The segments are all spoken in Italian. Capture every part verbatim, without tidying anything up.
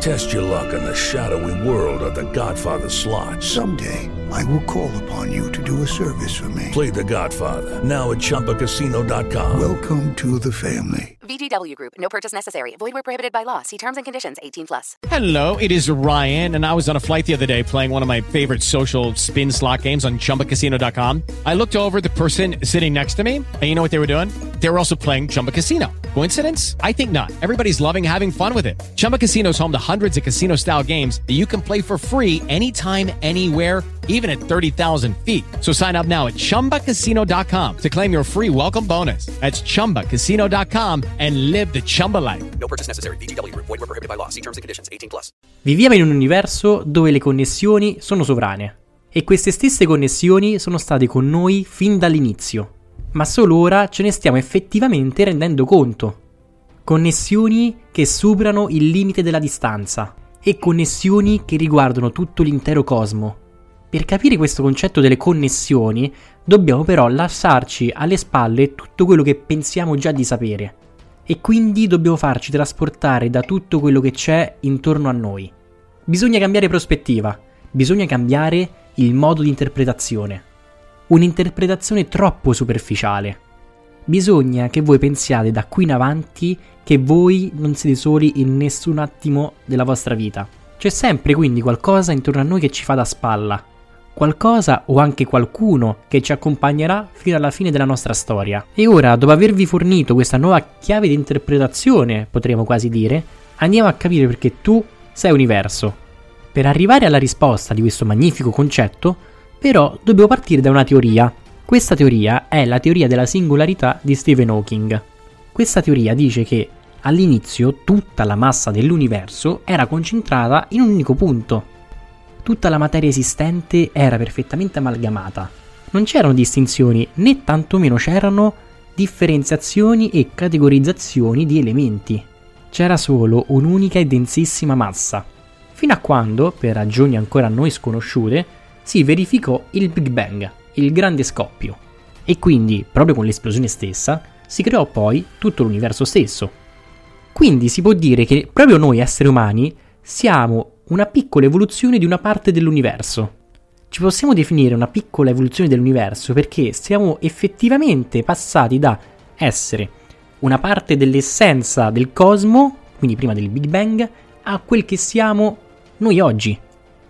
Test your luck in the shadowy world of The Godfather slot. Someday, I will call upon you to do a service for me. Play The Godfather, now at Chumba Casino dot com. Welcome to the family. V G W Group, no purchase necessary. Void where prohibited by law. See terms and conditions, eighteen plus. Hello, it is Ryan, and I was on a flight the other day playing one of my favorite social spin slot games on Chumba Casino dot com. I looked over the person sitting next to me, and you know what they were doing? They were also playing Chumba Casino. Coincidence? I think not. Everybody's loving having fun with it. Chumba Casino's home to hundreds of casino-style games that you can play for free anytime, anywhere, even at thirty thousand feet. So sign up now at Chumba Casino dot com to claim your free welcome bonus. That's Chumba Casino dot com and live the Chumba life. No purchase necessary. V G W Group. Void where prohibited by law. See terms and conditions. eighteen plus. Viviamo in un universo dove le connessioni sono sovrane. E queste stesse connessioni sono state con noi fin dall'inizio. Ma solo ora ce ne stiamo effettivamente rendendo conto. Connessioni che superano il limite della distanza e connessioni che riguardano tutto l'intero cosmo. Per capire questo concetto delle connessioni dobbiamo però lasciarci alle spalle tutto quello che pensiamo già di sapere e quindi dobbiamo farci trasportare da tutto quello che c'è intorno a noi. Bisogna cambiare prospettiva, bisogna cambiare il modo di interpretazione. Un'interpretazione troppo superficiale. Bisogna che voi pensiate da qui in avanti che voi non siete soli in nessun attimo della vostra vita. C'è sempre quindi qualcosa intorno a noi che ci fa da spalla, qualcosa o anche qualcuno che ci accompagnerà fino alla fine della nostra storia. E ora, dopo avervi fornito questa nuova chiave di interpretazione, potremmo quasi dire, andiamo a capire perché tu sei universo. Per arrivare alla risposta di questo magnifico concetto, però dobbiamo partire da una teoria. Questa teoria è la teoria della singolarità di Stephen Hawking. Questa teoria dice che all'inizio tutta la massa dell'universo era concentrata in un unico punto. Tutta la materia esistente era perfettamente amalgamata. Non c'erano distinzioni, né tantomeno c'erano differenziazioni e categorizzazioni di elementi. C'era solo un'unica e densissima massa. Fino a quando, per ragioni ancora a noi sconosciute, si verificò il Big Bang, il grande scoppio, e quindi, proprio con l'esplosione stessa, si creò poi tutto l'universo stesso. Quindi si può dire che proprio noi esseri umani siamo una piccola evoluzione di una parte dell'universo. Ci possiamo definire una piccola evoluzione dell'universo perché siamo effettivamente passati da essere una parte dell'essenza del cosmo, quindi prima del Big Bang, a quel che siamo noi oggi.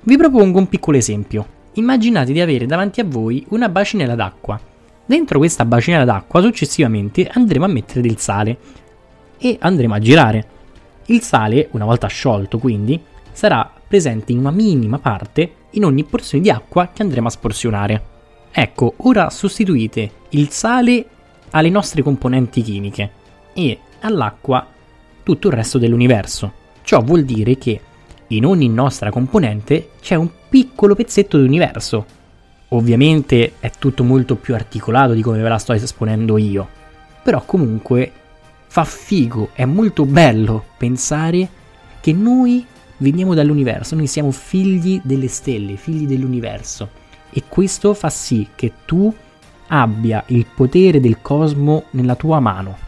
Vi propongo un piccolo esempio. Immaginate di avere davanti a voi una bacinella d'acqua. Dentro questa bacinella d'acqua successivamente andremo a mettere del sale e andremo a girare. Il sale, una volta sciolto quindi, sarà presente in una minima parte in ogni porzione di acqua che andremo a sporsionare. Ecco, ora sostituite il sale alle nostre componenti chimiche e all'acqua tutto il resto dell'universo. Ciò vuol dire che in ogni nostra componente c'è un piccolo pezzetto di universo. Ovviamente è tutto molto più articolato di come ve la sto esponendo io, però comunque fa figo, è molto bello pensare che noi veniamo dall'universo, noi siamo figli delle stelle, figli dell'universo, e questo fa sì che tu abbia il potere del cosmo nella tua mano.